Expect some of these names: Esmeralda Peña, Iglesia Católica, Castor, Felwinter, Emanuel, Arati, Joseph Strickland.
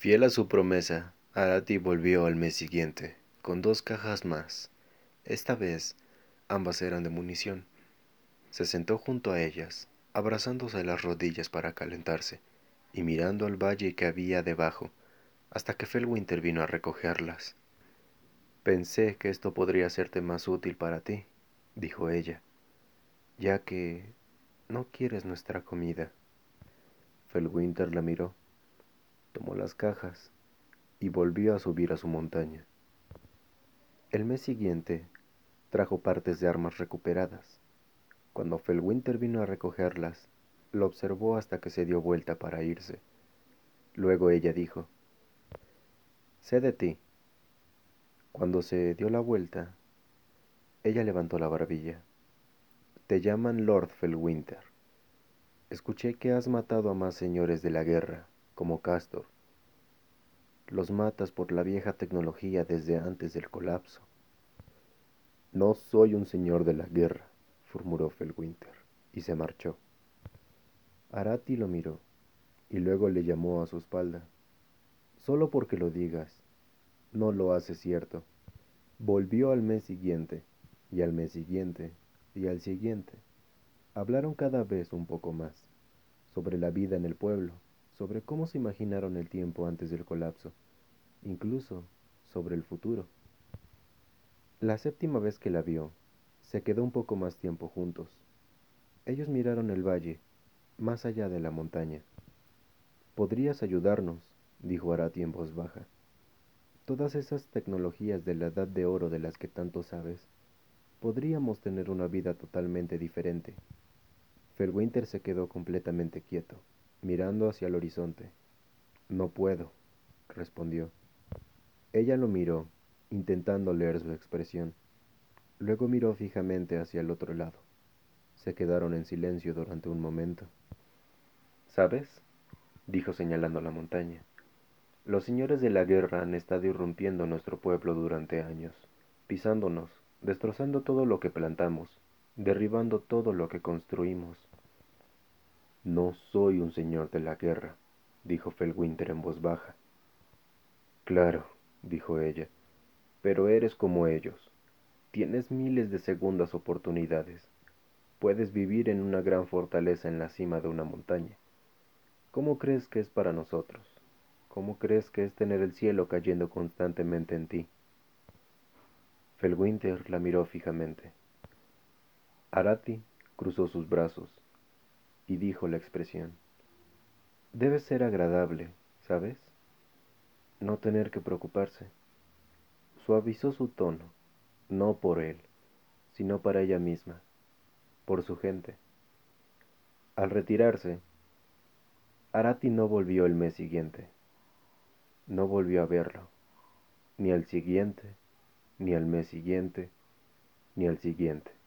Fiel a su promesa, Arati volvió al mes siguiente, con 2 cajas más. Esta vez, ambas eran de munición. Se sentó junto a ellas, abrazándose las rodillas para calentarse, y mirando al valle que había debajo, hasta que Felwinter vino a recogerlas. «Pensé que esto podría serte más útil para ti», dijo ella, «ya que no quieres nuestra comida». Felwinter la miró, tomó las cajas y volvió a subir a su montaña. El mes siguiente trajo partes de armas recuperadas. Cuando Felwinter vino a recogerlas, lo observó hasta que se dio vuelta para irse. Luego ella dijo, «Sé de ti». Cuando se dio la vuelta, ella levantó la barbilla. «Te llaman Lord Felwinter. Escuché que has matado a más señores de la guerra, como Castor. Los matas por la vieja tecnología desde antes del colapso». «No soy un señor de la guerra», murmuró Felwinter, y se marchó. Arati lo miró, y luego le llamó a su espalda. «Solo porque lo digas, no lo hace cierto». Volvió al mes siguiente, y al mes siguiente, y al siguiente. Hablaron cada vez un poco más, sobre la vida en el pueblo, sobre cómo se imaginaron el tiempo antes del colapso, incluso sobre el futuro. La 7ª vez que la vio, se quedó un poco más tiempo juntos. Ellos miraron el valle, más allá de la montaña. «Podrías ayudarnos», dijo Arati en voz baja. «Todas esas tecnologías de la edad de oro de las que tanto sabes, podríamos tener una vida totalmente diferente». Felwinter se quedó completamente quieto, mirando hacia el horizonte. «No puedo», respondió. Ella lo miró, intentando leer su expresión. Luego miró fijamente hacia el otro lado. Se quedaron en silencio durante un momento. «¿Sabes?», dijo señalando la montaña. «Los señores de la guerra han estado irrumpiendo nuestro pueblo durante años, pisándonos, destrozando todo lo que plantamos, derribando todo lo que construimos». «No soy un señor de la guerra», dijo Felwinter en voz baja. «Claro», dijo ella, «pero eres como ellos. Tienes miles de segundas oportunidades. Puedes vivir en una gran fortaleza en la cima de una montaña. ¿Cómo crees que es para nosotros? ¿Cómo crees que es tener el cielo cayendo constantemente en ti?». Felwinter la miró fijamente. Arati cruzó sus brazos y dijo la expresión: «Debe ser agradable, ¿sabes? No tener que preocuparse». Suavizó su tono. No por él, sino para ella misma, por su gente. Al retirarse, Arati no volvió el mes siguiente. No volvió a verlo, ni al siguiente, ni al mes siguiente, ni al siguiente.